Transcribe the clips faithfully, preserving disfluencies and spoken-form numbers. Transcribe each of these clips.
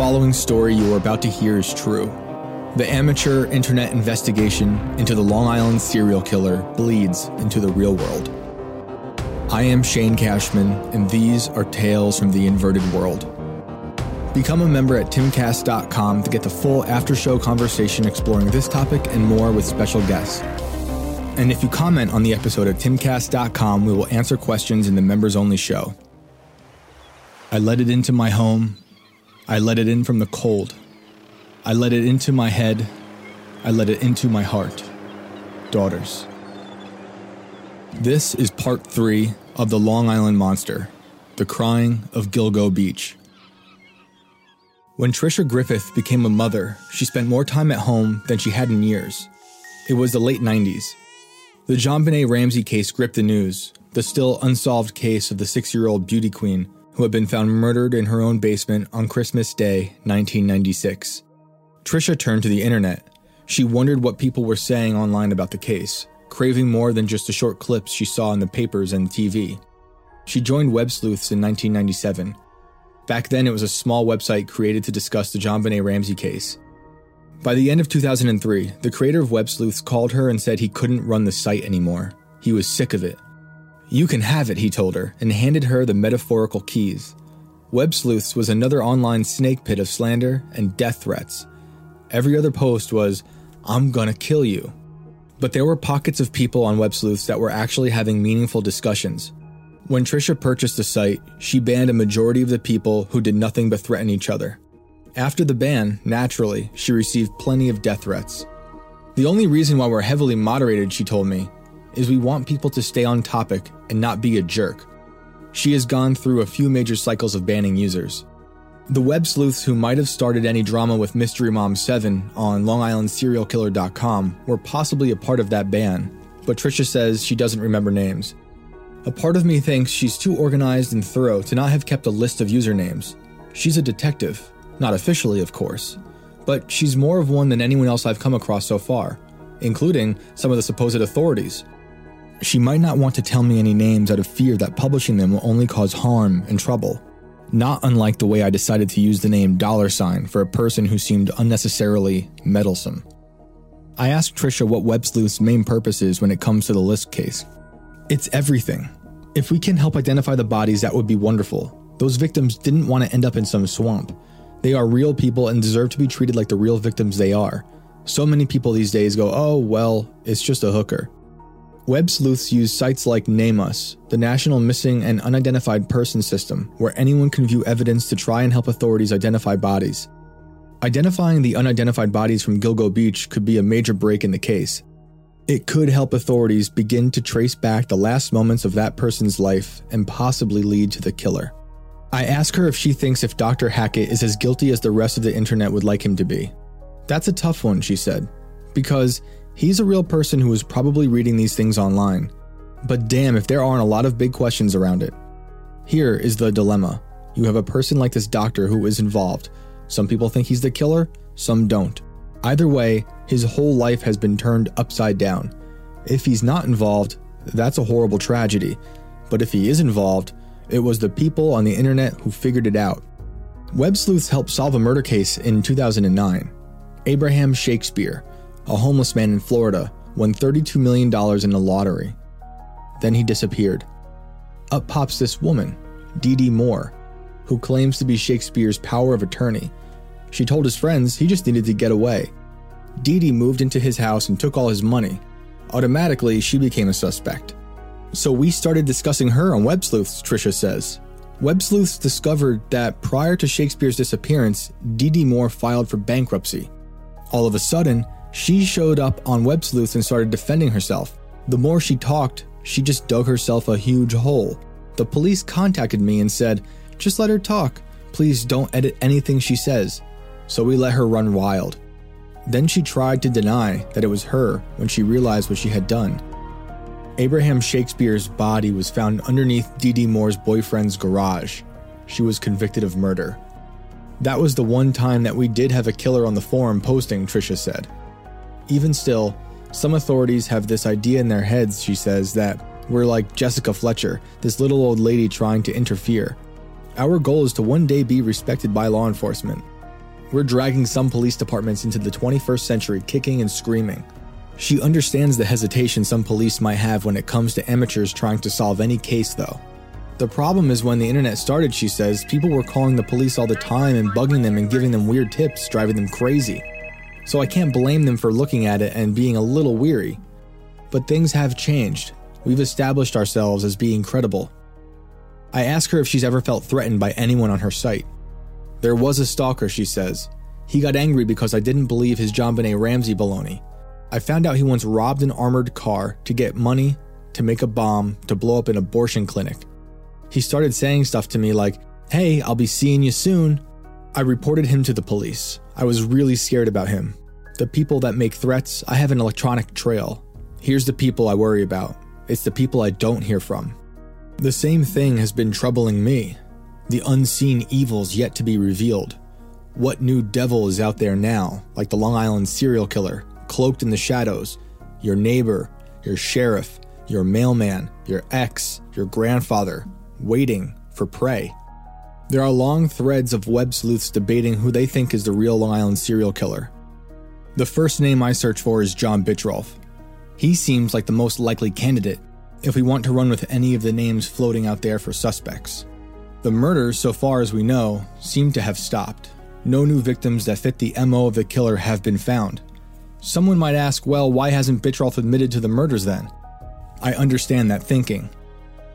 The following story you are about to hear is true. The amateur internet investigation into the Long Island serial killer bleeds into the real world. I am Shane Cashman, and these are Tales from the Inverted World. Become a member at Tim Cast dot com to get the full after-show conversation exploring this topic and more with special guests. And if you comment on the episode at Tim Cast dot com, we will answer questions in the members-only show. I let it into my home. I let it in from the cold. I let it into my head. I let it into my heart. Daughters. This is part three of The Long Island Monster, The Crying of Gilgo Beach. When Trisha Griffith became a mother, she spent more time at home than she had in years. It was the late nineties. The JonBenet Ramsey case gripped the news, the still unsolved case of the six-year-old beauty queen who had been found murdered in her own basement on Christmas Day, nineteen ninety-six. Trisha turned to the internet. She wondered what people were saying online about the case, craving more than just the short clips she saw in the papers and T V. She joined WebSleuths in nineteen ninety-seven. Back then, it was a small website created to discuss the JonBenet Ramsey case. By the end of two thousand three, the creator of WebSleuths called her and said he couldn't run the site anymore. He was sick of it. You can have it, he told her, and handed her the metaphorical keys. WebSleuths was another online snake pit of slander and death threats. Every other post was, I'm gonna kill you. But there were pockets of people on WebSleuths that were actually having meaningful discussions. When Trisha purchased the site, she banned a majority of the people who did nothing but threaten each other. After the ban, naturally, she received plenty of death threats. The only reason why we're heavily moderated, she told me, is we want people to stay on topic and not be a jerk. She has gone through a few major cycles of banning users. The web sleuths who might have started any drama with Mystery Mom seven on Long Island Serial Killer dot com were possibly a part of that ban, but Trisha says she doesn't remember names. A part of me thinks she's too organized and thorough to not have kept a list of usernames. She's a detective, not officially, of course, but she's more of one than anyone else I've come across so far, including some of the supposed authorities. She might not want to tell me any names out of fear that publishing them will only cause harm and trouble. Not unlike the way I decided to use the name Dollar Sign for a person who seemed unnecessarily meddlesome. I asked Trisha what WebSleuth's main purpose is when it comes to the Lisk case. It's everything. If we can help identify the bodies, that would be wonderful. Those victims didn't want to end up in some swamp. They are real people and deserve to be treated like the real victims they are. So many people these days go, oh, well, it's just a hooker. Web sleuths use sites like NamUs, the National Missing and Unidentified Person System, where anyone can view evidence to try and help authorities identify bodies. Identifying the unidentified bodies from Gilgo Beach could be a major break in the case. It could help authorities begin to trace back the last moments of that person's life and possibly lead to the killer. I ask her if she thinks if Doctor Hackett is as guilty as the rest of the internet would like him to be. That's a tough one, she said, because he's a real person who was probably reading these things online. But damn if there aren't a lot of big questions around it. Here is the dilemma. You have a person like this doctor who is involved. Some people think he's the killer, some don't. Either way, his whole life has been turned upside down. If he's not involved, that's a horrible tragedy. But if he is involved, it was the people on the internet who figured it out. Web sleuths helped solve a murder case in two thousand nine. Abraham Shakespeare, a homeless man in Florida, won thirty-two million dollars in the lottery. Then he disappeared. Up pops this woman, Dee Dee Moore, who claims to be Shakespeare's power of attorney. She told his friends he just needed to get away. Dee Dee moved into his house and took all his money. Automatically, she became a suspect. So we started discussing her on WebSleuths, Trisha says. WebSleuths discovered that prior to Shakespeare's disappearance, Dee Dee Moore filed for bankruptcy. All of a sudden, she showed up on WebSleuths and started defending herself. The more she talked, she just dug herself a huge hole. The police contacted me and said, "Just let her talk. Please don't edit anything she says." So we let her run wild. Then she tried to deny that it was her when she realized what she had done. Abraham Shakespeare's body was found underneath Dee Dee Moore's boyfriend's garage. She was convicted of murder. "That was the one time that we did have a killer on the forum posting," Trisha said. Even still, some authorities have this idea in their heads, she says, that we're like Jessica Fletcher, this little old lady trying to interfere. Our goal is to one day be respected by law enforcement. We're dragging some police departments into the twenty-first century kicking and screaming. She understands the hesitation some police might have when it comes to amateurs trying to solve any case, though. The problem is when the internet started, she says, people were calling the police all the time and bugging them and giving them weird tips, driving them crazy. So I can't blame them for looking at it and being a little weary. But things have changed. We've established ourselves as being credible. I ask her if she's ever felt threatened by anyone on her site. There was a stalker, she says. He got angry because I didn't believe his JonBenet Ramsey baloney. I found out he once robbed an armored car to get money, to make a bomb, to blow up an abortion clinic. He started saying stuff to me like, "Hey, I'll be seeing you soon." I reported him to the police. I was really scared about him. The people that make threats, I have an electronic trail. Here's the people I worry about. It's the people I don't hear from. The same thing has been troubling me. The unseen evils yet to be revealed. What new devil is out there now, like the Long Island serial killer, cloaked in the shadows? Your neighbor, your sheriff, your mailman, your ex, your grandfather, waiting for prey. There are long threads of web sleuths debating who they think is the real Long Island serial killer. The first name I search for is John Bittrolf. He seems like the most likely candidate if we want to run with any of the names floating out there for suspects. The murders, so far as we know, seem to have stopped. No new victims that fit the M O of the killer have been found. Someone might ask, well, why hasn't Bittrolf admitted to the murders then? I understand that thinking.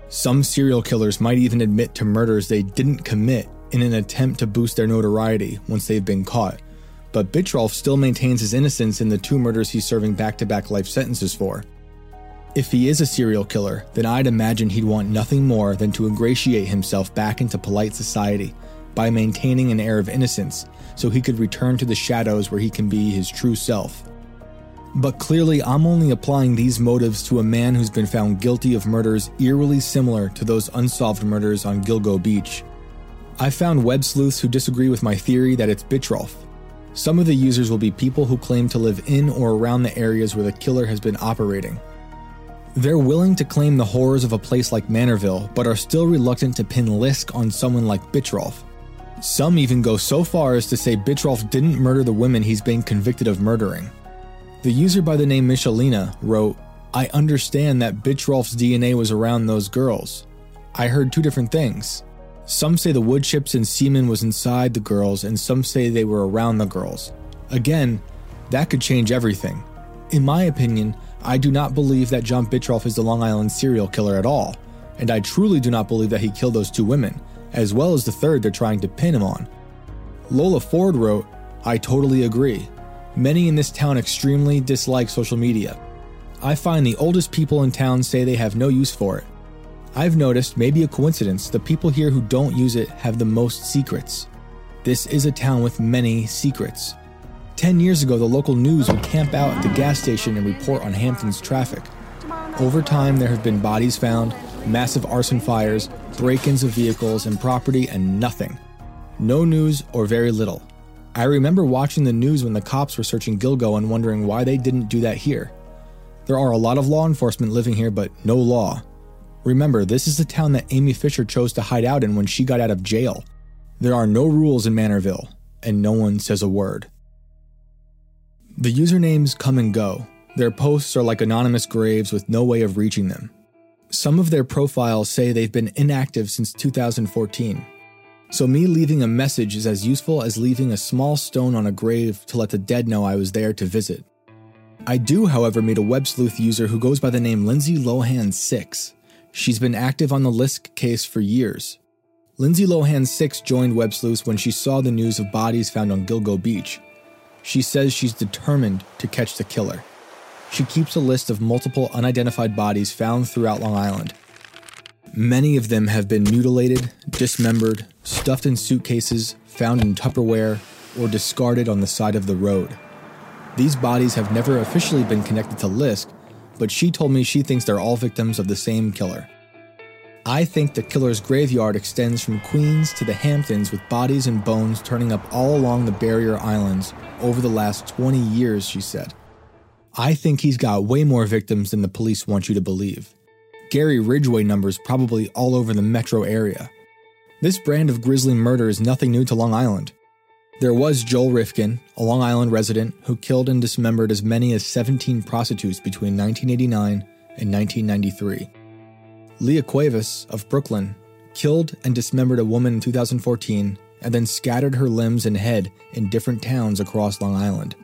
Some serial killers might even admit to murders they didn't commit in an attempt to boost their notoriety once they've been caught. But Bittrolf still maintains his innocence in the two murders he's serving back-to-back life sentences for. If he is a serial killer, then I'd imagine he'd want nothing more than to ingratiate himself back into polite society by maintaining an air of innocence so he could return to the shadows where he can be his true self. But clearly, I'm only applying these motives to a man who's been found guilty of murders eerily similar to those unsolved murders on Gilgo Beach. I found web sleuths who disagree with my theory that it's Bittrolf. Some of the users will be people who claim to live in or around the areas where the killer has been operating. They're willing to claim the horrors of a place like Manorville, but are still reluctant to pin Lisk on someone like Bittrolf. Some even go so far as to say Bittrolf didn't murder the women he's been convicted of murdering. The user by the name Michelina wrote, "I understand that Bittrolf's D N A was around those girls. I heard two different things. Some say the wood chips and semen was inside the girls, and some say they were around the girls. Again, that could change everything. In my opinion, I do not believe that John Bittrolf is the Long Island serial killer at all, and I truly do not believe that he killed those two women, as well as the third they're trying to pin him on." Lola Ford wrote, "I totally agree. Many in this town extremely dislike social media. I find the oldest people in town say they have no use for it. I've noticed, maybe a coincidence, the people here who don't use it have the most secrets. This is a town with many secrets. Ten years ago, the local news would camp out at the gas station and report on Hampton's traffic. Over time, there have been bodies found, massive arson fires, break-ins of vehicles and property, and nothing. No news or very little. I remember watching the news when the cops were searching Gilgo and wondering why they didn't do that here. There are a lot of law enforcement living here, but no law. Remember, this is the town that Amy Fisher chose to hide out in when she got out of jail. There are no rules in Manorville, and no one says a word." The usernames come and go. Their posts are like anonymous graves with no way of reaching them. Some of their profiles say they've been inactive since two thousand fourteen. So me leaving a message is as useful as leaving a small stone on a grave to let the dead know I was there to visit. I do, however, meet a web sleuth user who goes by the name Lindsay Lohan six. She's been active on the Lisk case for years. Lindsay Lohan six joined WebSleuths when she saw the news of bodies found on Gilgo Beach. She says she's determined to catch the killer. She keeps a list of multiple unidentified bodies found throughout Long Island. Many of them have been mutilated, dismembered, stuffed in suitcases, found in Tupperware, or discarded on the side of the road. These bodies have never officially been connected to Lisk, but she told me she thinks they're all victims of the same killer. I think the killer's graveyard extends from Queens to the Hamptons, with bodies and bones turning up all along the barrier islands over the last twenty years, she said. I think he's got way more victims than the police want you to believe. Gary Ridgway numbers probably all over the metro area. This brand of grisly murder is nothing new to Long Island. There was Joel Rifkin, a Long Island resident who killed and dismembered as many as seventeen prostitutes between nineteen eighty-nine and nineteen ninety-three. Leah Cuevas of Brooklyn killed and dismembered a woman in two thousand fourteen and then scattered her limbs and head in different towns across Long Island.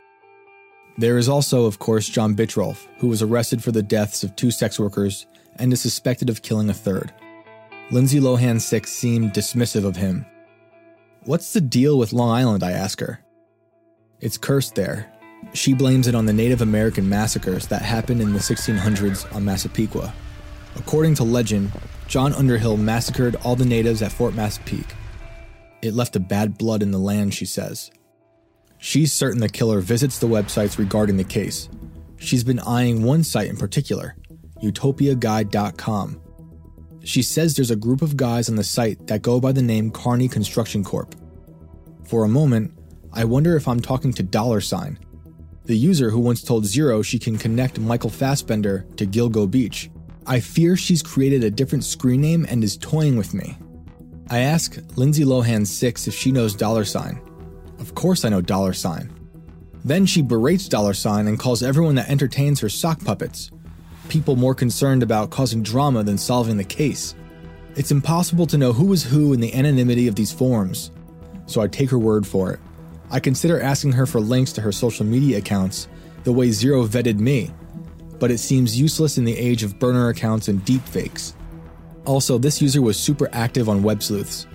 There is also, of course, John Bittrolf, who was arrested for the deaths of two sex workers and is suspected of killing a third. Lindsay Lohan six seemed dismissive of him. What's the deal with Long Island, I ask her. It's cursed there. She blames it on the Native American massacres that happened in the sixteen hundreds on Massapequa. According to legend, John Underhill massacred all the natives at Fort Massapequa. It left a bad blood in the land, she says. She's certain the killer visits the websites regarding the case. She's been eyeing one site in particular, utopia guide dot com. She says there's a group of guys on the site that go by the name Carney Construction Corp. For a moment, I wonder if I'm talking to Dollar Sign, the user who once told Zero she can connect Michael Fassbender to Gilgo Beach. I fear she's created a different screen name and is toying with me. I ask Lindsay Lohan six if she knows Dollar Sign. Of course I know Dollar Sign. Then she berates Dollar Sign and calls everyone that entertains her sock puppets, people more concerned about causing drama than solving the case. It's impossible to know who is who in the anonymity of these forums, so I take her word for it. I consider asking her for links to her social media accounts the way Zero vetted me, but it seems useless in the age of burner accounts and deepfakes. Also, this user was super active on WebSleuths.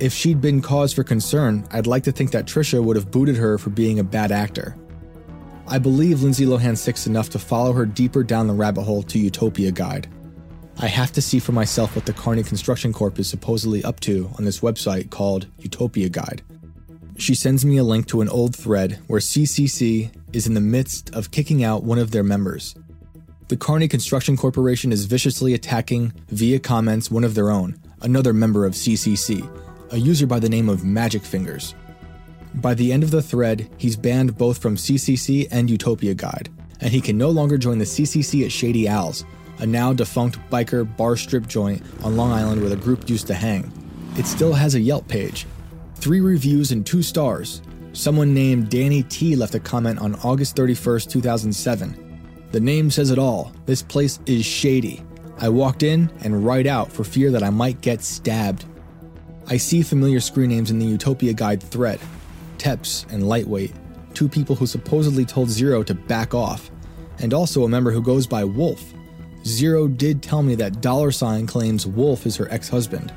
If she'd been cause for concern, I'd like to think that Trisha would have booted her for being a bad actor. I believe Lindsay Lohan six enough to follow her deeper down the rabbit hole to Utopia Guide. I have to see for myself what the Carney Construction Corp is supposedly up to on this website called Utopia Guide. She sends me a link to an old thread where C C C is in the midst of kicking out one of their members. The Carney Construction Corporation is viciously attacking, via comments, one of their own, another member of C C C, a user by the name of Magic Fingers. By the end of the thread, he's banned both from C C C and Utopia Guide, and he can no longer join the C C C at Shady Owls, a now-defunct biker bar strip joint on Long Island where the group used to hang. It still has a Yelp page. Three reviews and two stars. Someone named Danny T left a comment on August thirty-first, two thousand seven. The name says it all. This place is shady. I walked in and right out for fear that I might get stabbed. I see familiar screen names in the Utopia Guide thread. Teps and Lightweight, two people who supposedly told Zero to back off, and also a member who goes by Wolf. Zero did tell me that Dollar Sign claims Wolf is her ex-husband.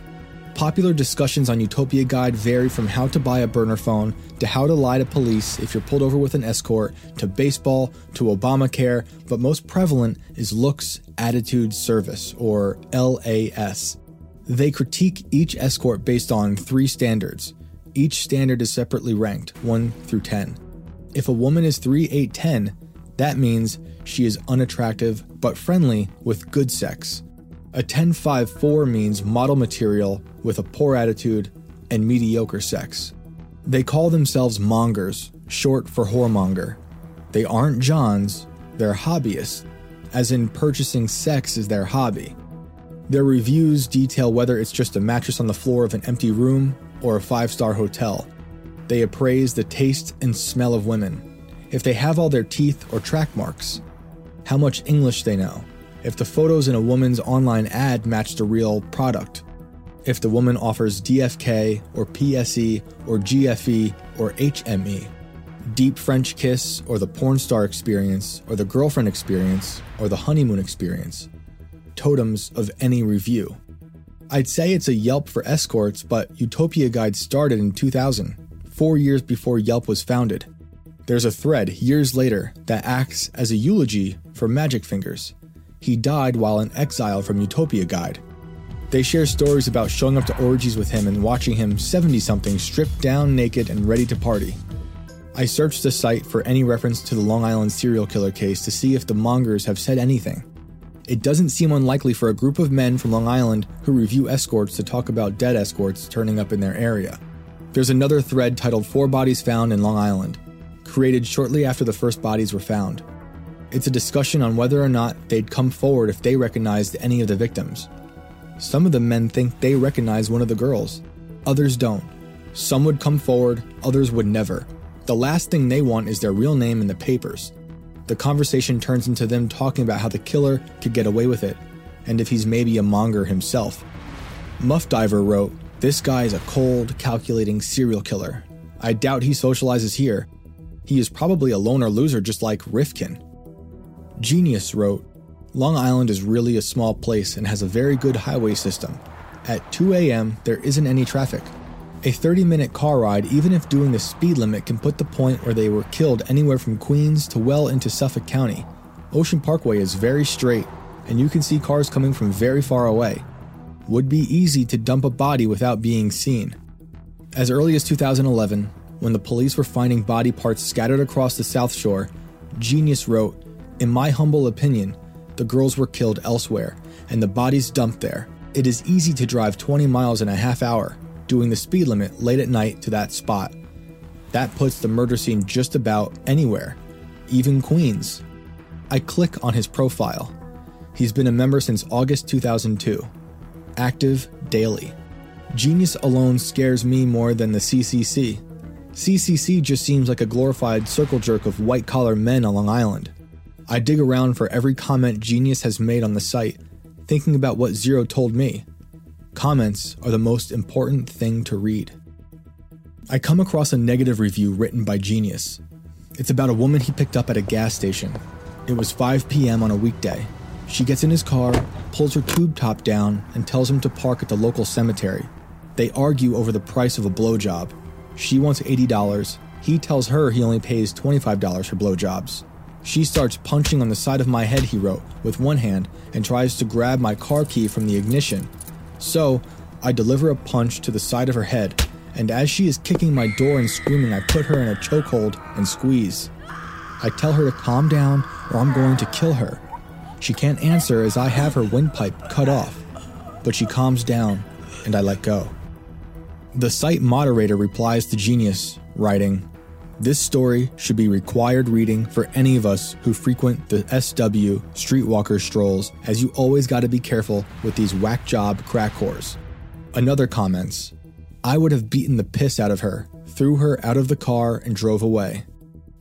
Popular discussions on Utopia Guide vary from how to buy a burner phone, to how to lie to police if you're pulled over with an escort, to baseball, to Obamacare, but most prevalent is looks, attitude, service, or L A S. They critique each escort based on three standards. Each standard is separately ranked, one through ten. If a woman is three, eight, ten, that means she is unattractive but friendly with good sex. A ten, five, four means model material with a poor attitude and mediocre sex. They call themselves mongers, short for whoremonger. They aren't Johns, they're hobbyists, as in purchasing sex is their hobby. Their reviews detail whether it's just a mattress on the floor of an empty room or a five-star hotel. They appraise the taste and smell of women, if they have all their teeth or track marks, how much English they know, if the photos in a woman's online ad match the real product, if the woman offers D F K or P S E or G F E or H M E, deep French kiss or the porn star experience or the girlfriend experience or the honeymoon experience, totems of any review. I'd say it's a Yelp for escorts, but Utopia Guide started in two thousand, four years before Yelp was founded. There's a thread years later that acts as a eulogy for Magic Fingers. He died while in exile from Utopia Guide. They share stories about showing up to orgies with him and watching him seventy-something stripped down naked and ready to party. I searched the site for any reference to the Long Island serial killer case to see if the mongers have said anything. It doesn't seem unlikely for a group of men from Long Island who review escorts to talk about dead escorts turning up in their area. There's another thread titled Four Bodies Found in Long Island, created shortly after the first bodies were found. It's a discussion on whether or not they'd come forward if they recognized any of the victims. Some of the men think they recognize one of the girls. Others don't. Some would come forward, others would never. The last thing they want is their real name in the papers. The conversation turns into them talking about how the killer could get away with it, and if he's maybe a monger himself. Muff Diver wrote, "This guy is a cold, calculating serial killer. I doubt he socializes here. He is probably a loner loser just like Rifkin." Genius wrote, "Long Island is really a small place and has a very good highway system. At two a.m., there isn't any traffic. A thirty-minute car ride, even if doing the speed limit, can put the point where they were killed anywhere from Queens to well into Suffolk County. Ocean Parkway is very straight, and you can see cars coming from very far away. Would be easy to dump a body without being seen." As early as two thousand eleven, when the police were finding body parts scattered across the South Shore, Genius wrote, "In my humble opinion, the girls were killed elsewhere, and the bodies dumped there. It is easy to drive twenty miles in a half hour, doing the speed limit late at night to that spot. That puts the murder scene just about anywhere, even Queens." I click on his profile. He's been a member since August two thousand two. Active daily. Genius alone scares me more than the C C C. C C C just seems like a glorified circle jerk of white-collar men on Long Island. I dig around for every comment Genius has made on the site, thinking about what Zero told me. Comments are the most important thing to read. I come across a negative review written by Genius. It's about a woman he picked up at a gas station. It was five p.m. on a weekday. She gets in his car, pulls her tube top down, and tells him to park at the local cemetery. They argue over the price of a blowjob. She wants eighty dollars. He tells her he only pays twenty-five dollars for blowjobs. She starts punching on the side of my head, he wrote, with one hand, and tries to grab my car key from the ignition. So, I deliver a punch to the side of her head, and as she is kicking my door and screaming, I put her in a chokehold and squeeze. I tell her to calm down or I'm going to kill her. She can't answer as I have her windpipe cut off, but she calms down and I let go. The site moderator replies to Genius, writing, "This story should be required reading for any of us who frequent the S W streetwalker strolls, as you always gotta be careful with these whack job crack whores." Another comments, "I would have beaten the piss out of her, threw her out of the car and drove away."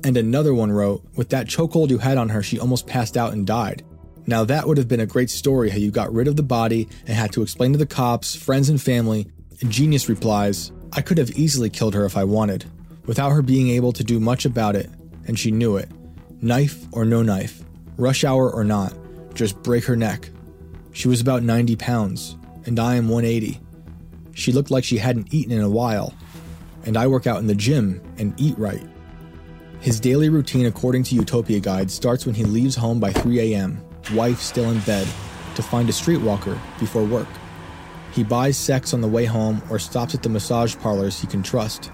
And another one wrote, "With that chokehold you had on her, she almost passed out and died. Now that would have been a great story how you got rid of the body and had to explain to the cops, friends and family." And Genius replies, "I could have easily killed her if I wanted, without her being able to do much about it, and she knew it. Knife or no knife, rush hour or not, just break her neck. She was about ninety pounds, and I am one eighty. She looked like she hadn't eaten in a while, and I work out in the gym and eat right." His daily routine, according to Utopia Guide, starts when he leaves home by three a.m., wife still in bed, to find a streetwalker before work. He buys sex on the way home or stops at the massage parlors he can trust.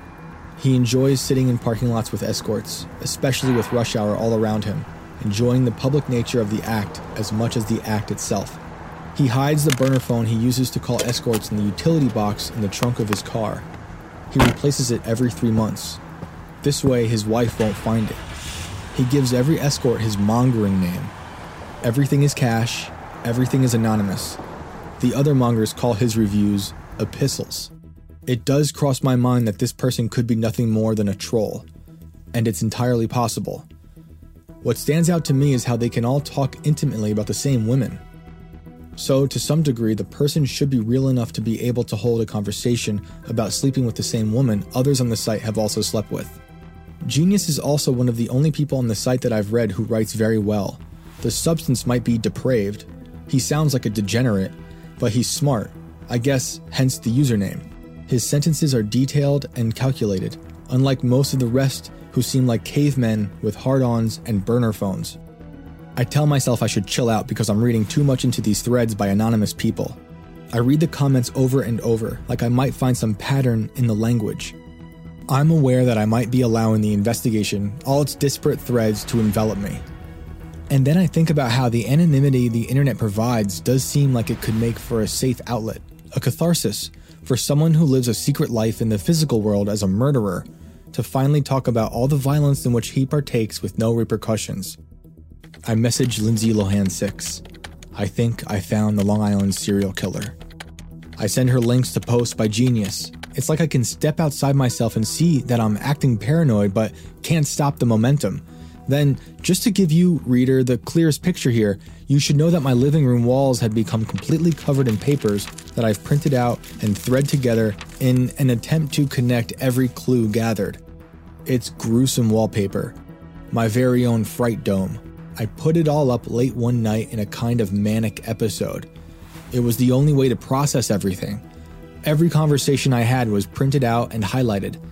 He enjoys sitting in parking lots with escorts, especially with rush hour all around him, enjoying the public nature of the act as much as the act itself. He hides the burner phone he uses to call escorts in the utility box in the trunk of his car. He replaces it every three months. This way, his wife won't find it. He gives every escort his mongering name. Everything is cash, everything is anonymous. The other mongers call his reviews epistles. It does cross my mind that this person could be nothing more than a troll, and it's entirely possible. What stands out to me is how they can all talk intimately about the same women. So, to some degree, the person should be real enough to be able to hold a conversation about sleeping with the same woman others on the site have also slept with. Genius is also one of the only people on the site that I've read who writes very well. The substance might be depraved. He sounds like a degenerate, but he's smart. I guess hence the username. His sentences are detailed and calculated, unlike most of the rest who seem like cavemen with hard-ons and burner phones. I tell myself I should chill out because I'm reading too much into these threads by anonymous people. I read the comments over and over, like I might find some pattern in the language. I'm aware that I might be allowing the investigation, all its disparate threads, to envelop me. And then I think about how the anonymity the internet provides does seem like it could make for a safe outlet, a catharsis, for someone who lives a secret life in the physical world as a murderer, to finally talk about all the violence in which he partakes with no repercussions. I message Lindsay Lohan six. I think I found the Long Island serial killer. I send her links to posts by Genius. It's like I can step outside myself and see that I'm acting paranoid but can't stop the momentum. Then, just to give you, reader, the clearest picture here, you should know that my living room walls had become completely covered in papers that I've printed out and thread together in an attempt to connect every clue gathered. It's gruesome wallpaper. My very own fright dome. I put it all up late one night in a kind of manic episode. It was the only way to process everything. Every conversation I had was printed out and highlighted.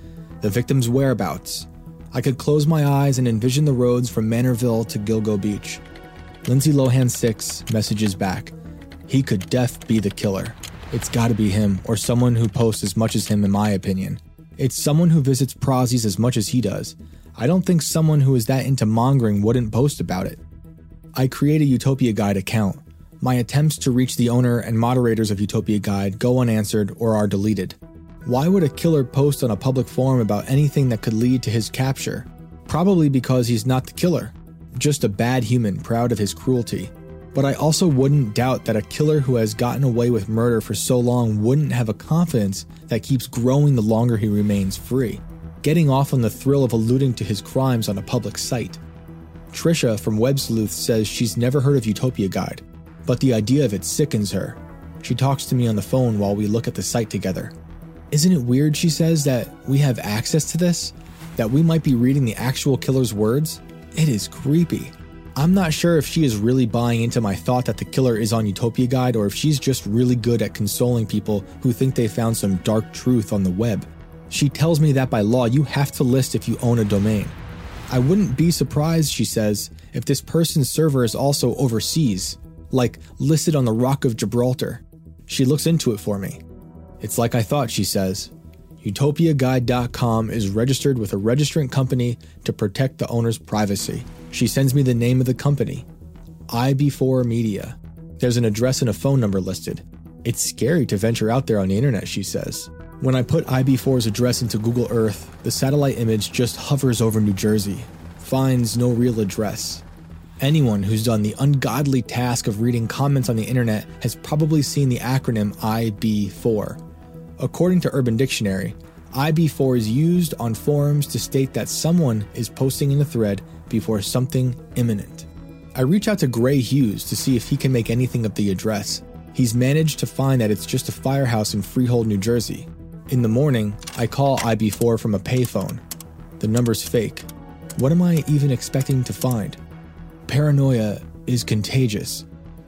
The victim's whereabouts. I could close my eyes and envision the roads from Manorville to Gilgo Beach. Lindsay Lohan six messages back. He could def be the killer. It's gotta be him, or someone who posts as much as him, in my opinion. It's someone who visits Prozzies as much as he does. I don't think someone who is that into mongering wouldn't post about it. I create a Utopia Guide account. My attempts to reach the owner and moderators of Utopia Guide go unanswered or are deleted. Why would a killer post on a public forum about anything that could lead to his capture? Probably because he's not the killer, just a bad human proud of his cruelty. But I also wouldn't doubt that a killer who has gotten away with murder for so long wouldn't have a confidence that keeps growing the longer he remains free, getting off on the thrill of alluding to his crimes on a public site. Trisha from WebSleuths says she's never heard of Utopia Guide, but the idea of it sickens her. She talks to me on the phone while we look at the site together. Isn't it weird, she says, that we have access to this? That we might be reading the actual killer's words? It is creepy. I'm not sure if she is really buying into my thought that the killer is on Utopia Guide or if she's just really good at consoling people who think they found some dark truth on the web. She tells me that by law, you have to list if you own a domain. I wouldn't be surprised, she says, if this person's server is also overseas, like listed on the Rock of Gibraltar. She looks into it for me. It's like I thought, she says. utopia guide dot com is registered with a registrant company to protect the owner's privacy. She sends me the name of the company, I B four Media. There's an address and a phone number listed. It's scary to venture out there on the internet, she says. When I put I B four's address into Google Earth, the satellite image just hovers over New Jersey, finds no real address. Anyone who's done the ungodly task of reading comments on the internet has probably seen the acronym I B four. According to Urban Dictionary, I B four is used on forums to state that someone is posting in a thread before something imminent. I reach out to Gray Hughes to see if he can make anything of the address. He's managed to find that it's just a firehouse in Freehold, New Jersey. In the morning, I call I B four from a payphone. The number's fake. What am I even expecting to find? Paranoia is contagious.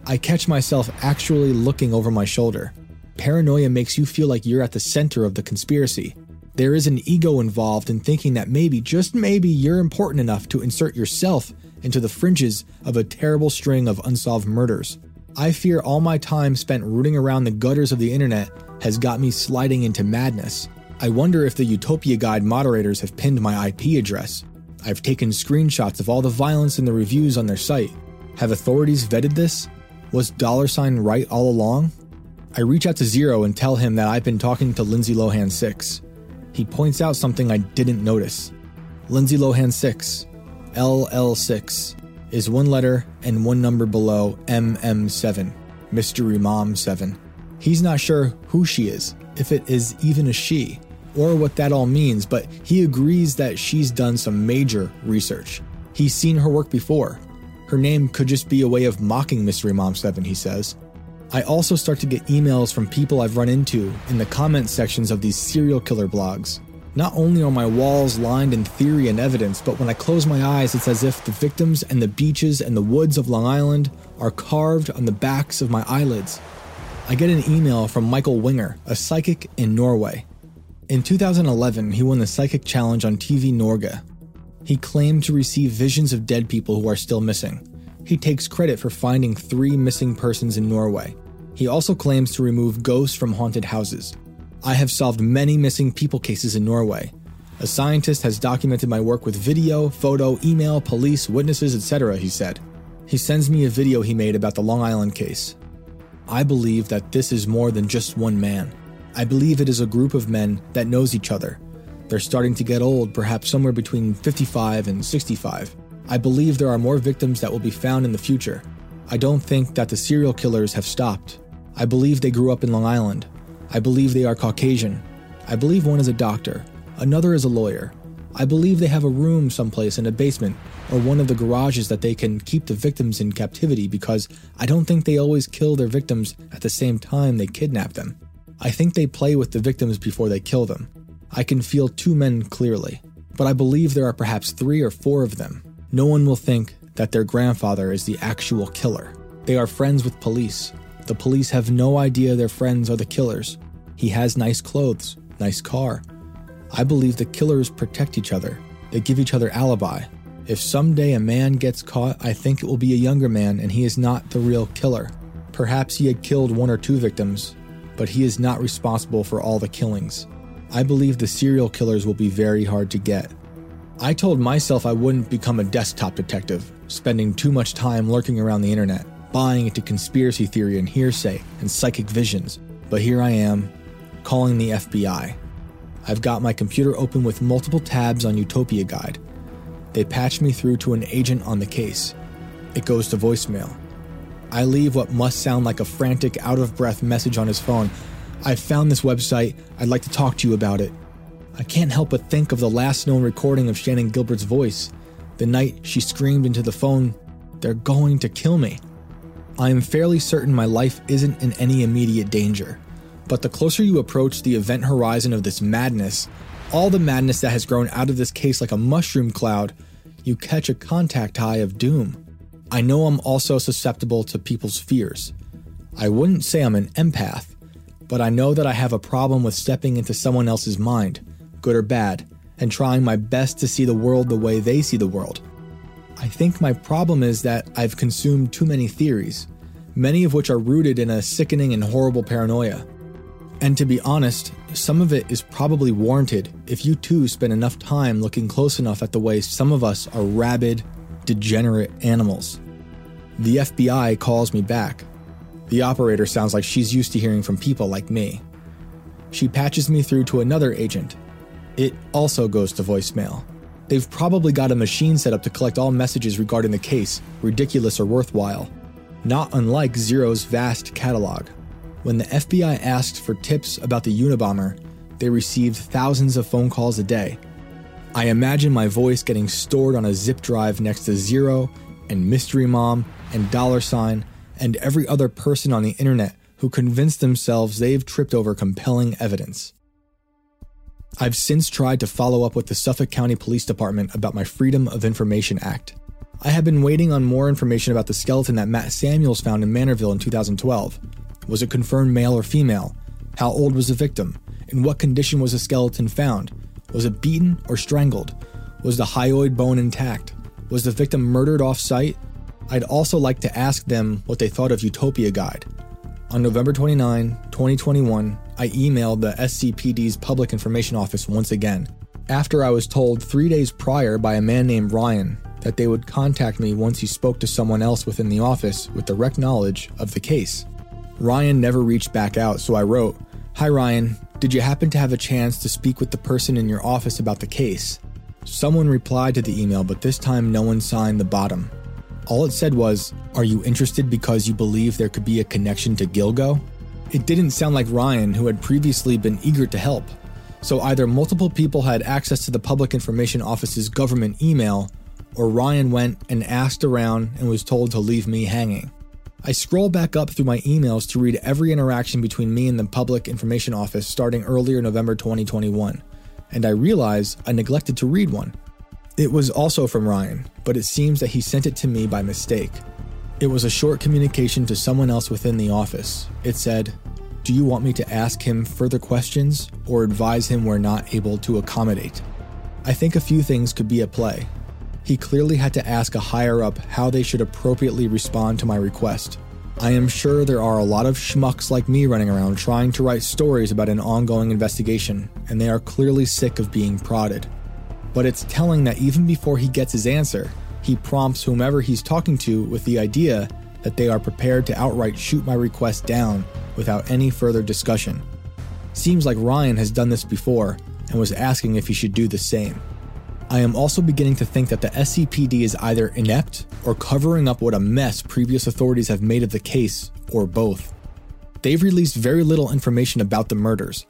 I catch myself actually looking over my shoulder. Paranoia makes you feel like you're at the center of the conspiracy. There is an ego involved in thinking that maybe, just maybe, you're important enough to insert yourself into the fringes of a terrible string of unsolved murders. I fear all my time spent rooting around the gutters of the internet has got me sliding into madness. I wonder if the Utopia Guide moderators have pinned my I P address. I've taken screenshots of all the violence in the reviews on their site. Have authorities vetted this? Was dollar sign right all along? I reach out to Zero and tell him that I've been talking to Lindsay Lohan six. He points out something I didn't notice. Lindsay Lohan six, L L six, is one letter and one number below M M seven, Mystery Mom seven. He's not sure who she is, if it is even a she, or what that all means, but he agrees that she's done some major research. He's seen her work before. Her name could just be a way of mocking Mystery Mom seven, he says. I also start to get emails from people I've run into in the comment sections of these serial killer blogs. Not only are my walls lined in theory and evidence, but when I close my eyes, it's as if the victims and the beaches and the woods of Long Island are carved on the backs of my eyelids. I get an email from Michael Winger, a psychic in Norway. In two thousand eleven, he won the psychic challenge on T V Norge. He claimed to receive visions of dead people who are still missing. He takes credit for finding three missing persons in Norway. He also claims to remove ghosts from haunted houses. I have solved many missing people cases in Norway. A scientist has documented my work with video, photo, email, police, witnesses, et cetera, he said. He sends me a video he made about the Long Island case. I believe that this is more than just one man. I believe it is a group of men that knows each other. They're starting to get old, perhaps somewhere between fifty-five and sixty-five. I believe there are more victims that will be found in the future. I don't think that the serial killers have stopped. I believe they grew up in Long Island. I believe they are Caucasian. I believe one is a doctor. Another is a lawyer. I believe they have a room someplace in a basement or one of the garages that they can keep the victims in captivity, because I don't think they always kill their victims at the same time they kidnap them. I think they play with the victims before they kill them. I can feel two men clearly, but I believe there are perhaps three or four of them. No one will think that their grandfather is the actual killer. They are friends with police. The police have no idea their friends are the killers. He has nice clothes, nice car. I believe the killers protect each other. They give each other alibi. If someday a man gets caught, I think it will be a younger man and he is not the real killer. Perhaps he had killed one or two victims, but he is not responsible for all the killings. I believe the serial killers will be very hard to get. I told myself I wouldn't become a desktop detective, spending too much time lurking around the internet, buying into conspiracy theory and hearsay and psychic visions. But here I am, calling the F B I. I've got my computer open with multiple tabs on Utopia Guide. They patch me through to an agent on the case. It goes to voicemail. I leave what must sound like a frantic, out-of-breath message on his phone. I found this website. I'd like to talk to you about it. I can't help but think of the last known recording of Shannan Gilbert's voice. The night she screamed into the phone, "They're going to kill me." I am fairly certain my life isn't in any immediate danger. But the closer you approach the event horizon of this madness, all the madness that has grown out of this case like a mushroom cloud, you catch a contact high of doom. I know I'm also susceptible to people's fears. I wouldn't say I'm an empath, but I know that I have a problem with stepping into someone else's mind, good or bad, and trying my best to see the world the way they see the world. I think my problem is that I've consumed too many theories, many of which are rooted in a sickening and horrible paranoia. And to be honest, some of it is probably warranted if you too spend enough time looking close enough at the way some of us are rabid, degenerate animals. The F B I calls me back. The operator sounds like she's used to hearing from people like me. She patches me through to another agent. It also goes to voicemail. They've probably got a machine set up to collect all messages regarding the case, ridiculous or worthwhile, not unlike Zero's vast catalog. When the F B I asked for tips about the Unabomber, they received thousands of phone calls a day. I imagine my voice getting stored on a zip drive next to Zero and Mystery Mom and Dollar Sign and every other person on the internet who convinced themselves they've tripped over compelling evidence. I've since tried to follow up with the Suffolk County Police Department about my Freedom of Information Act. I have been waiting on more information about the skeleton that Matt Samuels found in Manorville in two thousand twelve. Was it confirmed male or female? How old was the victim? In what condition was the skeleton found? Was it beaten or strangled? Was the hyoid bone intact? Was the victim murdered off-site? I'd also like to ask them what they thought of Utopia Guide. On November twenty-ninth, twenty twenty-one, I emailed the S C P D's Public Information Office once again, after I was told three days prior by a man named Ryan that they would contact me once he spoke to someone else within the office with direct knowledge of the case. Ryan never reached back out, so I wrote, "Hi Ryan, did you happen to have a chance to speak with the person in your office about the case?" Someone replied to the email, but this time no one signed the bottom. All it said was, "Are you interested because you believe there could be a connection to Gilgo?" It didn't sound like Ryan, who had previously been eager to help. So either multiple people had access to the Public Information Office's government email, or Ryan went and asked around and was told to leave me hanging. I scroll back up through my emails to read every interaction between me and the Public Information Office starting earlier November twenty twenty-one, and I realize I neglected to read one. It was also from Ryan, but it seems that he sent it to me by mistake. It was a short communication to someone else within the office. It said, "Do you want me to ask him further questions or advise him we're not able to accommodate?" I think a few things could be at play. He clearly had to ask a higher-up how they should appropriately respond to my request. I am sure there are a lot of schmucks like me running around trying to write stories about an ongoing investigation, and they are clearly sick of being prodded. But it's telling that even before he gets his answer, he prompts whomever he's talking to with the idea that they are prepared to outright shoot my request down without any further discussion. Seems like Ryan has done this before, and was asking if he should do the same. I am also beginning to think that the S C P D is either inept or covering up what a mess previous authorities have made of the case, or both. They've released very little information about the murders.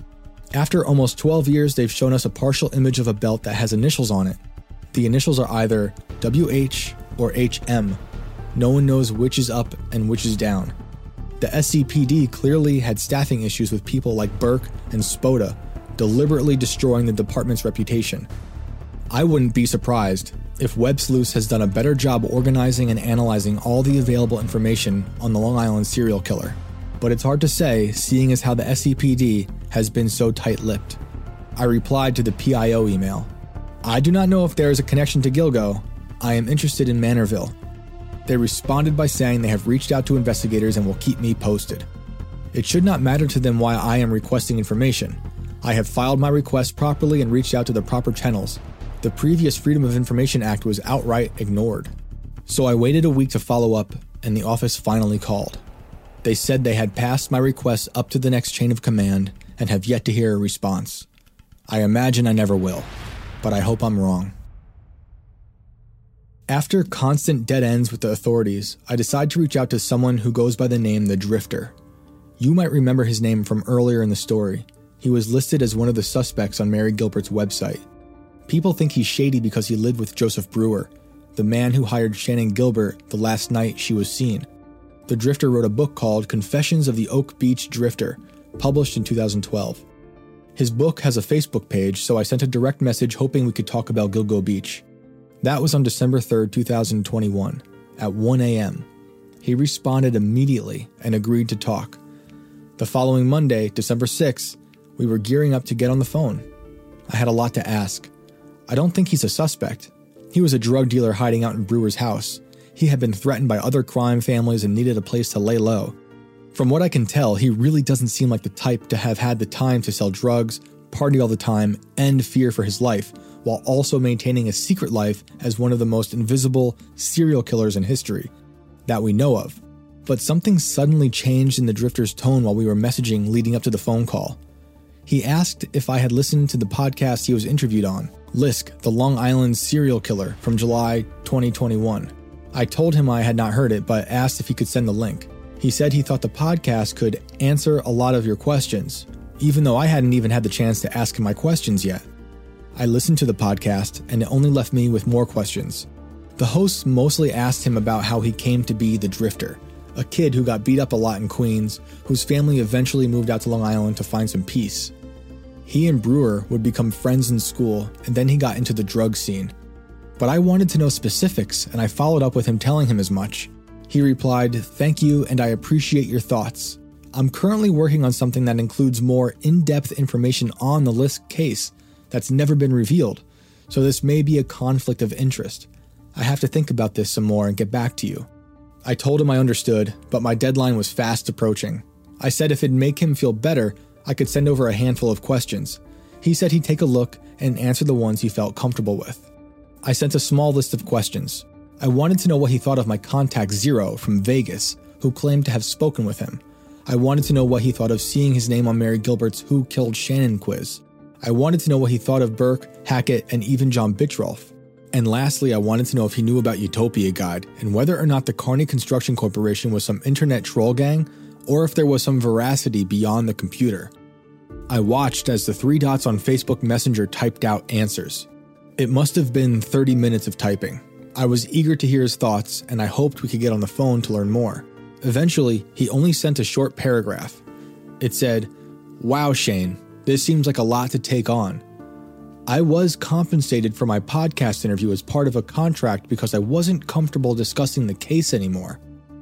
After almost twelve years, they've shown us a partial image of a belt that has initials on it. The initials are either W H or H M. No one knows which is up and which is down. The S C P D clearly had staffing issues with people like Burke and Spoda, deliberately destroying the department's reputation. I wouldn't be surprised if WebSleuths has done a better job organizing and analyzing all the available information on the Long Island serial killer, but it's hard to say seeing as how the S C P D has been so tight-lipped. I replied to the P I O email. I do not know if there is a connection to Gilgo. I am interested in Manorville. They responded by saying they have reached out to investigators and will keep me posted. It should not matter to them why I am requesting information. I have filed my request properly and reached out to the proper channels. The previous Freedom of Information Act was outright ignored. So I waited a week to follow up, and the office finally called. They said they had passed my request up to the next chain of command and have yet to hear a response. I imagine I never will, but I hope I'm wrong. After constant dead ends with the authorities, I decide to reach out to someone who goes by the name The Drifter. You might remember his name from earlier in the story. He was listed as one of the suspects on Mari Gilbert's website. People think he's shady because he lived with Joseph Brewer, the man who hired Shannan Gilbert the last night she was seen. The Drifter wrote a book called Confessions of the Oak Beach Drifter, published in two thousand twelve. His book has a Facebook page, so I sent a direct message hoping we could talk about Gilgo Beach. That was on December third, twenty twenty-one, at one a.m. He responded immediately and agreed to talk. The following Monday, December sixth, we were gearing up to get on the phone. I had a lot to ask. I don't think he's a suspect. He was a drug dealer hiding out in Brewer's house. He had been threatened by other crime families and needed a place to lay low. From what I can tell, he really doesn't seem like the type to have had the time to sell drugs, party all the time, and fear for his life, while also maintaining a secret life as one of the most invisible serial killers in history that we know of. But something suddenly changed in the Drifter's tone while we were messaging leading up to the phone call. He asked if I had listened to the podcast he was interviewed on, Lisk, the Long Island serial killer, from July twenty twenty-one. I told him I had not heard it, but asked if he could send the link. He said he thought the podcast could answer a lot of your questions, even though I hadn't even had the chance to ask him my questions yet. I listened to the podcast, and it only left me with more questions. The hosts mostly asked him about how he came to be the Drifter, a kid who got beat up a lot in Queens, whose family eventually moved out to Long Island to find some peace. He and Brewer would become friends in school, and then he got into the drug scene. But I wanted to know specifics, and I followed up with him telling him as much. He replied, "Thank you, and I appreciate your thoughts. I'm currently working on something that includes more in-depth information on the Lisk case that's never been revealed, so this may be a conflict of interest. I have to think about this some more and get back to you." I told him I understood, but my deadline was fast approaching. I said if it'd make him feel better, I could send over a handful of questions. He said he'd take a look and answer the ones he felt comfortable with. I sent a small list of questions. I wanted to know what he thought of my contact Zero from Vegas, who claimed to have spoken with him. I wanted to know what he thought of seeing his name on Mari Gilbert's Who Killed Shannan quiz. I wanted to know what he thought of Burke, Hackett, and even John Bittrolf. And lastly, I wanted to know if he knew about Utopia Guide and whether or not the Carney Construction Corporation was some internet troll gang, or if there was some veracity beyond the computer. I watched as the three dots on Facebook Messenger typed out answers. It must have been thirty minutes of typing. I was eager to hear his thoughts, and I hoped we could get on the phone to learn more. Eventually, he only sent a short paragraph. It said, "Wow, Shane, this seems like a lot to take on. I was compensated for my podcast interview as part of a contract because I wasn't comfortable discussing the case anymore.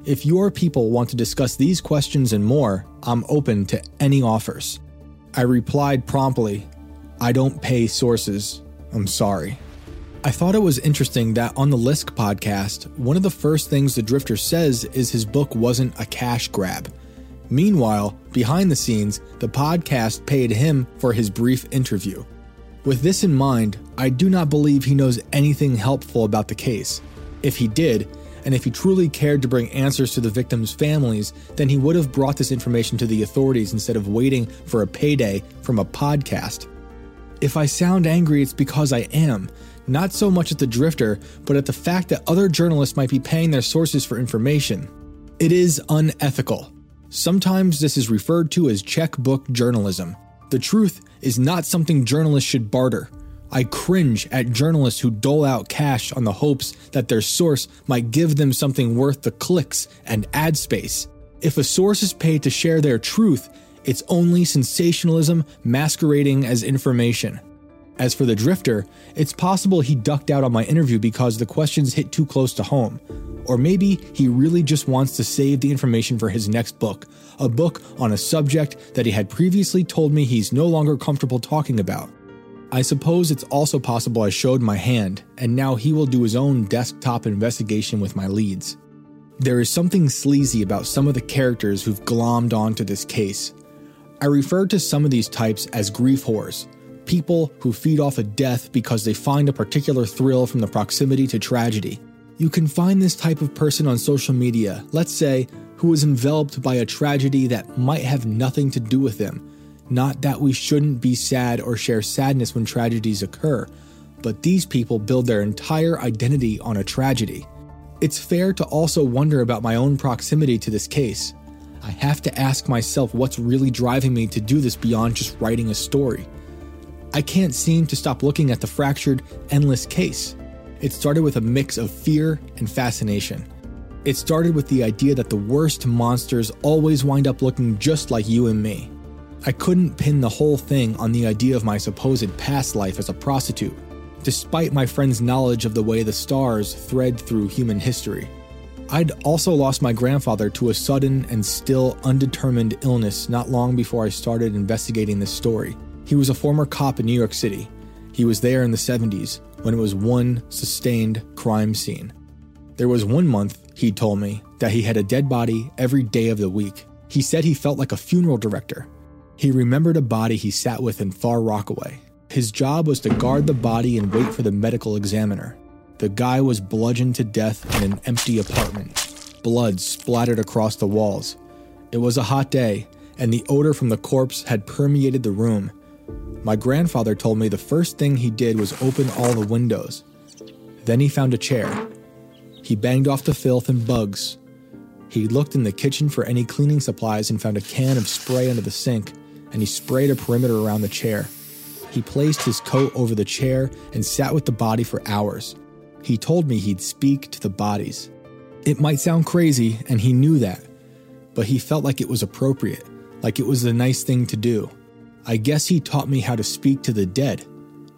If your people want to discuss these questions and more, I'm open to any offers. I replied promptly, I don't pay sources. I'm sorry. I thought it was interesting that on the Lisk podcast, one of the first things the Drifter says is his book wasn't a cash grab. Meanwhile, behind the scenes, the podcast paid him for his brief interview. With this in mind, I do not believe he knows anything helpful about the case. If he did, and if he truly cared to bring answers to the victims' families, then he would have brought this information to the authorities instead of waiting for a payday from a podcast. If I sound angry, it's because I am. Not so much at the Drifter, but at the fact that other journalists might be paying their sources for information. It is unethical. Sometimes this is referred to as checkbook journalism. The truth is not something journalists should barter. I cringe at journalists who dole out cash on the hopes that their source might give them something worth the clicks and ad space. If a source is paid to share their truth, it's only sensationalism masquerading as information. As for the Drifter, it's possible he ducked out on my interview because the questions hit too close to home. Or maybe he really just wants to save the information for his next book, a book on a subject that he had previously told me he's no longer comfortable talking about. I suppose it's also possible I showed my hand, and now he will do his own desktop investigation with my leads. There is something sleazy about some of the characters who've glommed onto this case. I refer to some of these types as grief whores, people who feed off of death because they find a particular thrill from the proximity to tragedy. You can find this type of person on social media, let's say, who is enveloped by a tragedy that might have nothing to do with them. Not that we shouldn't be sad or share sadness when tragedies occur, but these people build their entire identity on a tragedy. It's fair to also wonder about my own proximity to this case. I have to ask myself what's really driving me to do this beyond just writing a story. I can't seem to stop looking at the fractured, endless case. It started with a mix of fear and fascination. It started with the idea that the worst monsters always wind up looking just like you and me. I couldn't pin the whole thing on the idea of my supposed past life as a prostitute, despite my friend's knowledge of the way the stars thread through human history. I'd also lost my grandfather to a sudden and still undetermined illness not long before I started investigating this story. He was a former cop in New York City. He was there in the seventies. When it was one sustained crime scene. There was one month, he told me, that he had a dead body every day of the week. He said he felt like a funeral director. He remembered a body he sat with in Far Rockaway. His job was to guard the body and wait for the medical examiner. The guy was bludgeoned to death in an empty apartment. Blood splattered across the walls. It was a hot day, and the odor from the corpse had permeated the room. My grandfather told me the first thing he did was open all the windows. Then he found a chair. He banged off the filth and bugs. He looked in the kitchen for any cleaning supplies and found a can of spray under the sink, and he sprayed a perimeter around the chair. He placed his coat over the chair and sat with the body for hours. He told me he'd speak to the bodies. It might sound crazy, and he knew that, but he felt like it was appropriate, like it was the nice thing to do. I guess he taught me how to speak to the dead,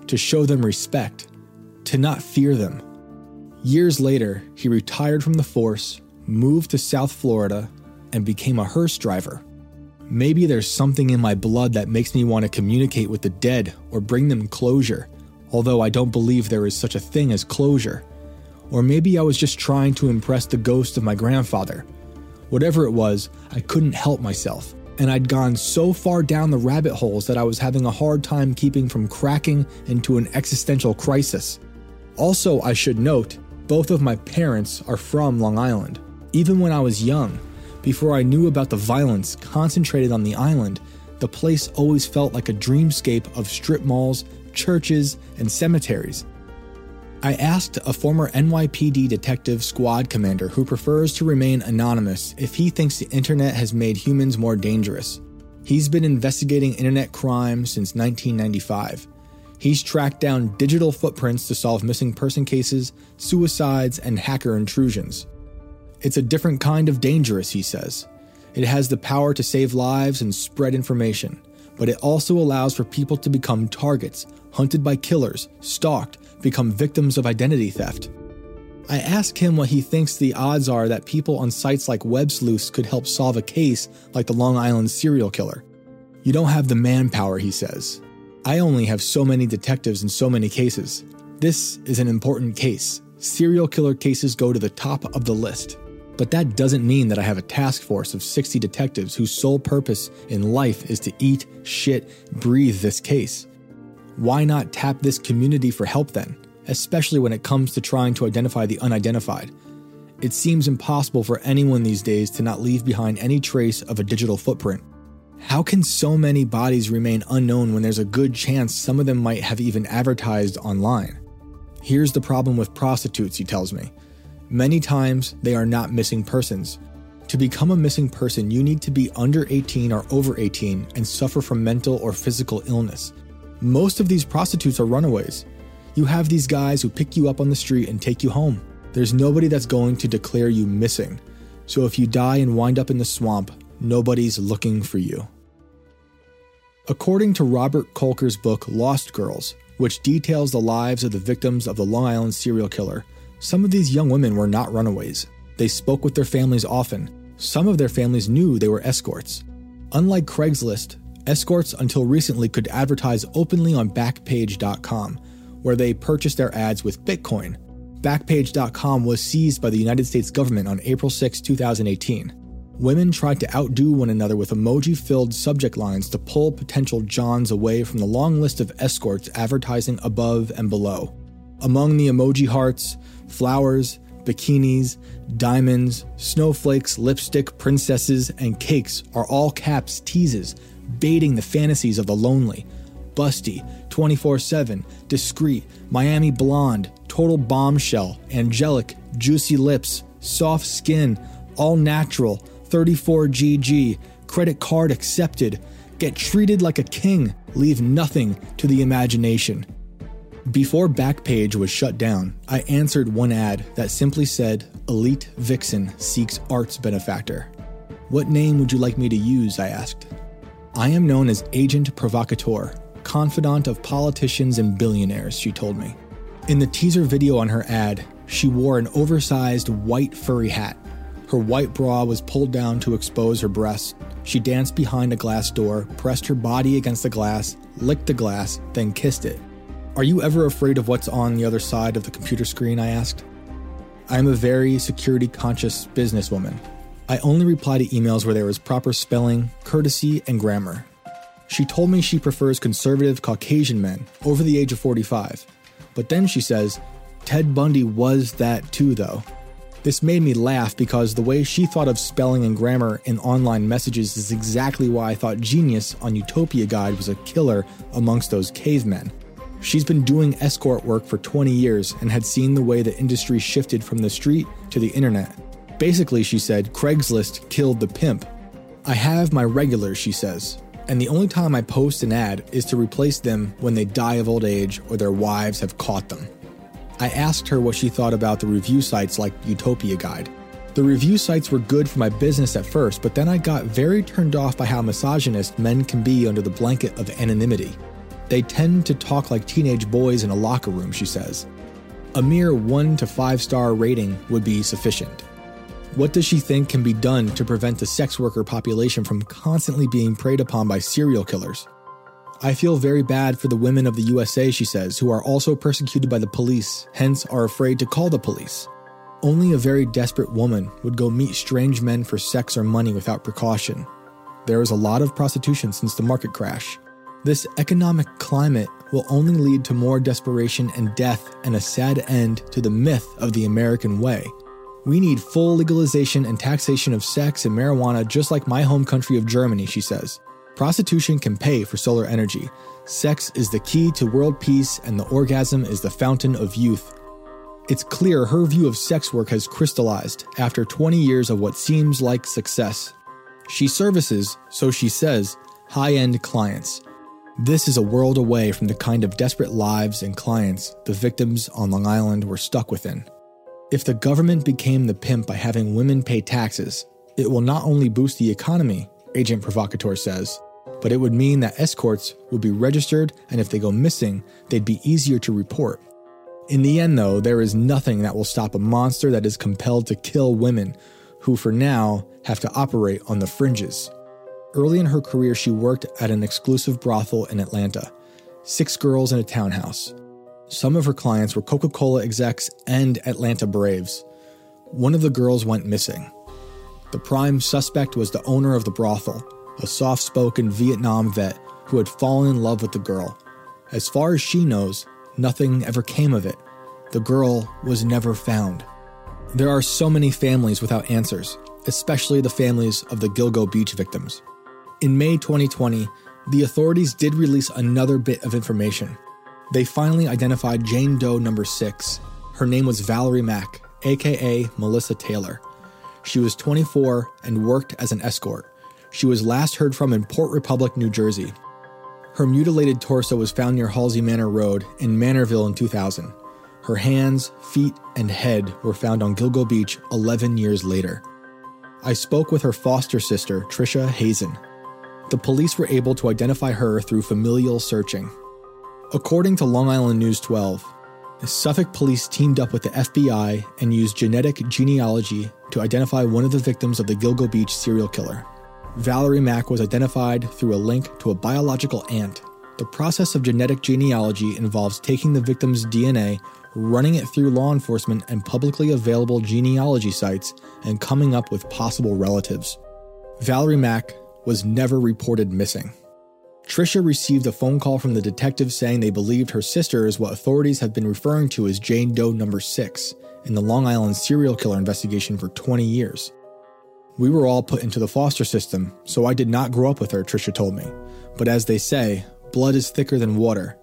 to show them respect, to not fear them. Years later, he retired from the force, moved to South Florida, and became a hearse driver. Maybe there's something in my blood that makes me want to communicate with the dead or bring them closure, although I don't believe there is such a thing as closure. Or maybe I was just trying to impress the ghost of my grandfather. Whatever it was, I couldn't help myself. And I'd gone so far down the rabbit holes that I was having a hard time keeping from cracking into an existential crisis. Also, I should note, both of my parents are from Long Island. Even when I was young, before I knew about the violence concentrated on the island, the place always felt like a dreamscape of strip malls, churches, and cemeteries. I asked a former N Y P D detective squad commander who prefers to remain anonymous if he thinks the internet has made humans more dangerous. He's been investigating internet crime since nineteen ninety-five. He's tracked down digital footprints to solve missing person cases, suicides, and hacker intrusions. It's a different kind of dangerous, he says. It has the power to save lives and spread information, but it also allows for people to become targets, hunted by killers, stalked, become victims of identity theft. I ask him what he thinks the odds are that people on sites like WebSleuths could help solve a case like the Long Island serial killer. You don't have the manpower, he says. I only have so many detectives and so many cases. This is an important case. Serial killer cases go to the top of the list. But that doesn't mean that I have a task force of sixty detectives whose sole purpose in life is to eat, shit, breathe this case. Why not tap this community for help then, especially when it comes to trying to identify the unidentified? It seems impossible for anyone these days to not leave behind any trace of a digital footprint. How can so many bodies remain unknown when there's a good chance some of them might have even advertised online? Here's the problem with prostitutes, he tells me. Many times, they are not missing persons. To become a missing person, you need to be under eighteen or over eighteen and suffer from mental or physical illness. Most of these prostitutes are runaways. You have these guys who pick you up on the street and take you home. There's nobody that's going to declare you missing. So if you die and wind up in the swamp, nobody's looking for you. According to Robert Kolker's book, Lost Girls, which details the lives of the victims of the Long Island serial killer, some of these young women were not runaways. They spoke with their families often. Some of their families knew they were escorts. Unlike Craigslist, escorts until recently could advertise openly on Backpage dot com, where they purchased their ads with Bitcoin. Backpage dot com was seized by the United States government on April sixth, twenty eighteen. Women tried to outdo one another with emoji-filled subject lines to pull potential Johns away from the long list of escorts advertising above and below. Among the emoji hearts, flowers, bikinis, diamonds, snowflakes, lipstick, princesses, and cakes are all caps teases, baiting the fantasies of the lonely. Busty, twenty-four seven, discreet, Miami blonde, total bombshell, angelic, juicy lips, soft skin, all natural, thirty-four G G, credit card accepted, get treated like a king, leave nothing to the imagination. Before Backpage was shut down, I answered one ad that simply said, "Elite Vixen Seeks Arts Benefactor." "What name would you like me to use?" I asked. "I am known as Agent Provocateur, confidant of politicians and billionaires," she told me. In the teaser video on her ad, she wore an oversized white furry hat. Her white bra was pulled down to expose her breasts. She danced behind a glass door, pressed her body against the glass, licked the glass, then kissed it. "Are you ever afraid of what's on the other side of the computer screen?" I asked. I am a very security-conscious businesswoman. I only reply to emails where there is proper spelling, courtesy, and grammar. She told me she prefers conservative Caucasian men over the age of forty-five. But then she says, "Ted Bundy was that too, though." This made me laugh because the way she thought of spelling and grammar in online messages is exactly why I thought Genius on Utopia Guide was a killer amongst those cavemen. She's been doing escort work for twenty years and had seen the way the industry shifted from the street to the internet. Basically, she said, Craigslist killed the pimp. "I have my regulars," she says, "and the only time I post an ad is to replace them when they die of old age or their wives have caught them." I asked her what she thought about the review sites like Utopia Guide. The review sites were good for my business at first, but then I got very turned off by how misogynist men can be under the blanket of anonymity. "They tend to talk like teenage boys in a locker room," she says. A mere one to five star rating would be sufficient. What does she think can be done to prevent the sex worker population from constantly being preyed upon by serial killers? "I feel very bad for the women of the U S A, she says, who are also persecuted by the police, hence are afraid to call the police. Only a very desperate woman would go meet strange men for sex or money without precaution. There is a lot of prostitution since the market crash. This economic climate will only lead to more desperation and death and a sad end to the myth of the American way. We need full legalization and taxation of sex and marijuana just like my home country of Germany," she says. "Prostitution can pay for solar energy. Sex is the key to world peace and the orgasm is the fountain of youth." It's clear her view of sex work has crystallized after twenty years of what seems like success. She services, so she says, high-end clients. This is a world away from the kind of desperate lives and clients the victims on Long Island were stuck within. If the government became the pimp by having women pay taxes, it will not only boost the economy, Agent Provocateur says, but it would mean that escorts would be registered and if they go missing, they'd be easier to report. In the end, though, there is nothing that will stop a monster that is compelled to kill women, who for now have to operate on the fringes. Early in her career, she worked at an exclusive brothel in Atlanta, six girls in a townhouse. Some of her clients were Coca-Cola execs and Atlanta Braves. One of the girls went missing. The prime suspect was the owner of the brothel, a soft-spoken Vietnam vet who had fallen in love with the girl. As far as she knows, nothing ever came of it. The girl was never found. There are so many families without answers, especially the families of the Gilgo Beach victims. In May twenty twenty, the authorities did release another bit of information. They finally identified Jane Doe number six. Her name was Valerie Mack, aka Melissa Taylor. She was twenty-four and worked as an escort. She was last heard from in Port Republic, New Jersey. Her mutilated torso was found near Halsey Manor Road in Manorville in two thousand. Her hands, feet, and head were found on Gilgo Beach eleven years later. I spoke with her foster sister, Trisha Hazen. The police were able to identify her through familial searching. According to Long Island News twelve, the Suffolk police teamed up with the F B I and used genetic genealogy to identify one of the victims of the Gilgo Beach serial killer. Valerie Mack was identified through a link to a biological aunt. The process of genetic genealogy involves taking the victim's D N A, running it through law enforcement and publicly available genealogy sites, and coming up with possible relatives. Valerie Mack was never reported missing. Trisha received a phone call from the detective saying they believed her sister is what authorities have been referring to as Jane Doe number six in the Long Island serial killer investigation for twenty years. We were all put into the foster system, so I did not grow up with her, Trisha told me. But as they say, blood is thicker than water.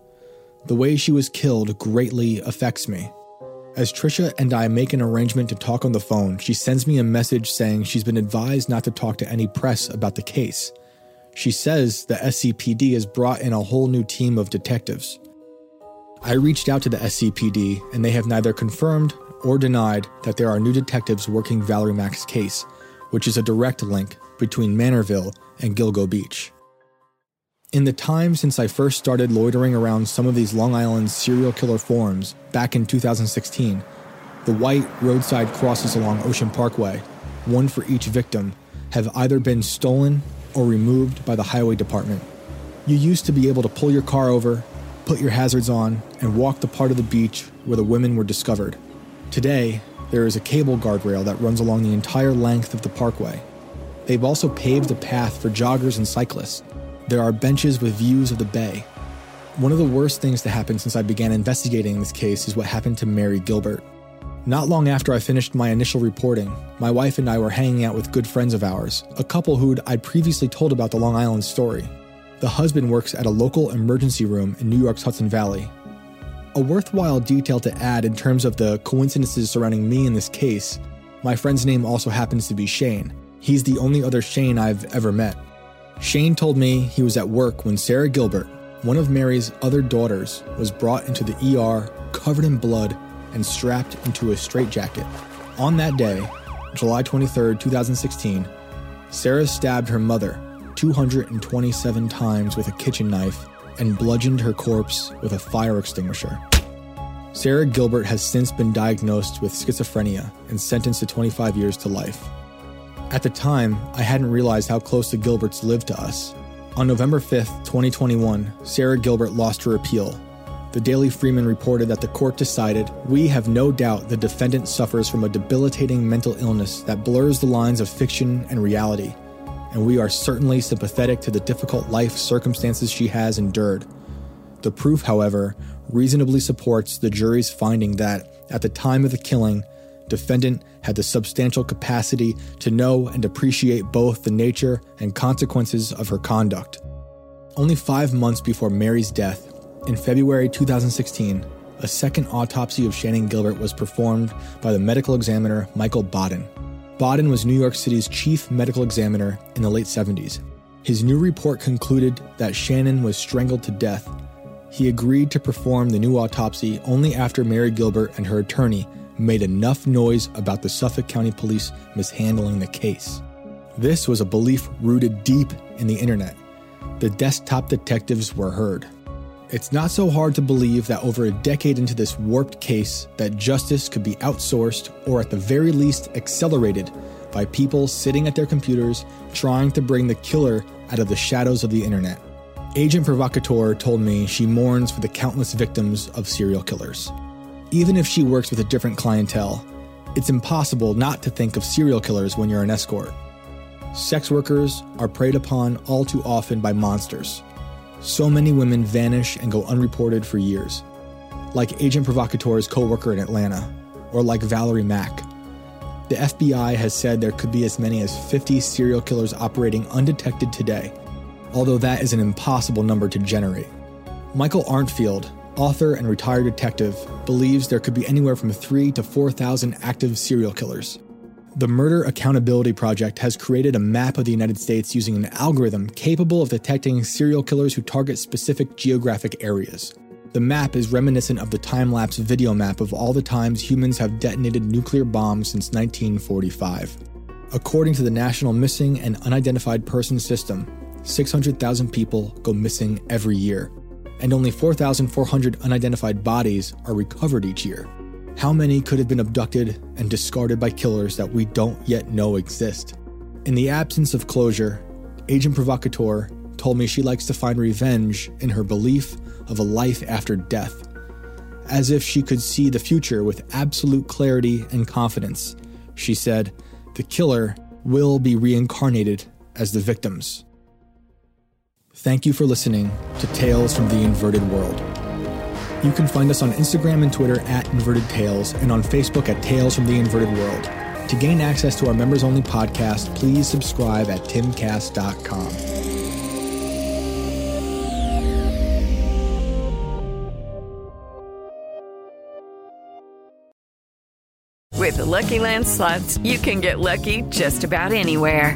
The way she was killed greatly affects me. As Trisha and I make an arrangement to talk on the phone, she sends me a message saying she's been advised not to talk to any press about the case. She says the S C P D has brought in a whole new team of detectives. I reached out to the S C P D, and they have neither confirmed or denied that there are new detectives working Valerie Mack's case, which is a direct link between Manorville and Gilgo Beach. In the time since I first started loitering around some of these Long Island serial killer forums back in two thousand sixteen, the white roadside crosses along Ocean Parkway, one for each victim, have either been stolen or removed by the highway department. You used to be able to pull your car over, put your hazards on, and walk the part of the beach where the women were discovered. Today, there is a cable guardrail that runs along the entire length of the parkway. They've also paved a path for joggers and cyclists. There are benches with views of the bay. One of the worst things to happen since I began investigating this case is what happened to Mari Gilbert. Not long after I finished my initial reporting, my wife and I were hanging out with good friends of ours, a couple who I'd previously told about the Long Island story. The husband works at a local emergency room in New York's Hudson Valley. A worthwhile detail to add in terms of the coincidences surrounding me in this case, my friend's name also happens to be Shane. He's the only other Shane I've ever met. Shane told me he was at work when Sarah Gilbert, one of Mary's other daughters, was brought into the E R covered in blood and strapped into a straitjacket. On that day, July twenty-third, twenty sixteen, Sarah stabbed her mother two hundred twenty-seven times with a kitchen knife and bludgeoned her corpse with a fire extinguisher. Sarah Gilbert has since been diagnosed with schizophrenia and sentenced to twenty-five years to life. At the time, I hadn't realized how close the Gilberts lived to us. On November fifth, twenty twenty-one, Sarah Gilbert lost her appeal. The Daily Freeman reported that the court decided, "We have no doubt the defendant suffers from a debilitating mental illness that blurs the lines of fiction and reality, and we are certainly sympathetic to the difficult life circumstances she has endured. The proof, however, reasonably supports the jury's finding that, at the time of the killing, defendant had the substantial capacity to know and appreciate both the nature and consequences of her conduct." Only five months before Mary's death, in February twenty sixteen, a second autopsy of Shannan Gilbert was performed by the medical examiner Michael Bodden. Bodden was New York City's chief medical examiner in the late seventies. His new report concluded that Shannan was strangled to death. He agreed to perform the new autopsy only after Mari Gilbert and her attorney made enough noise about the Suffolk County Police mishandling the case. This was a belief rooted deep in the internet. The desktop detectives were heard. It's not so hard to believe that over a decade into this warped case, that justice could be outsourced or at the very least accelerated by people sitting at their computers trying to bring the killer out of the shadows of the internet. Agent Provocateur told me she mourns for the countless victims of serial killers. Even if she works with a different clientele, it's impossible not to think of serial killers when you're an escort. Sex workers are preyed upon all too often by monsters. So many women vanish and go unreported for years, like Agent Provocateur's co-worker in Atlanta, or like Valerie Mack. The F B I has said there could be as many as fifty serial killers operating undetected today, although that is an impossible number to generate. Michael Arnfield, author and retired detective, believes there could be anywhere from three thousand to four thousand active serial killers. The Murder Accountability Project has created a map of the United States using an algorithm capable of detecting serial killers who target specific geographic areas. The map is reminiscent of the time-lapse video map of all the times humans have detonated nuclear bombs since nineteen forty-five. According to the National Missing and Unidentified Persons System, six hundred thousand people go missing every year, and only four thousand four hundred unidentified bodies are recovered each year. How many could have been abducted and discarded by killers that we don't yet know exist? In the absence of closure, Agent Provocateur told me she likes to find revenge in her belief of a life after death, as if she could see the future with absolute clarity and confidence. She said, the killer will be reincarnated as the victims. Thank you for listening to Tales from the Inverted World. You can find us on Instagram and Twitter at Inverted Tales and on Facebook at Tales from the Inverted World. To gain access to our members-only podcast, please subscribe at Tim Cast dot com. With the Lucky Land Slots, you can get lucky just about anywhere.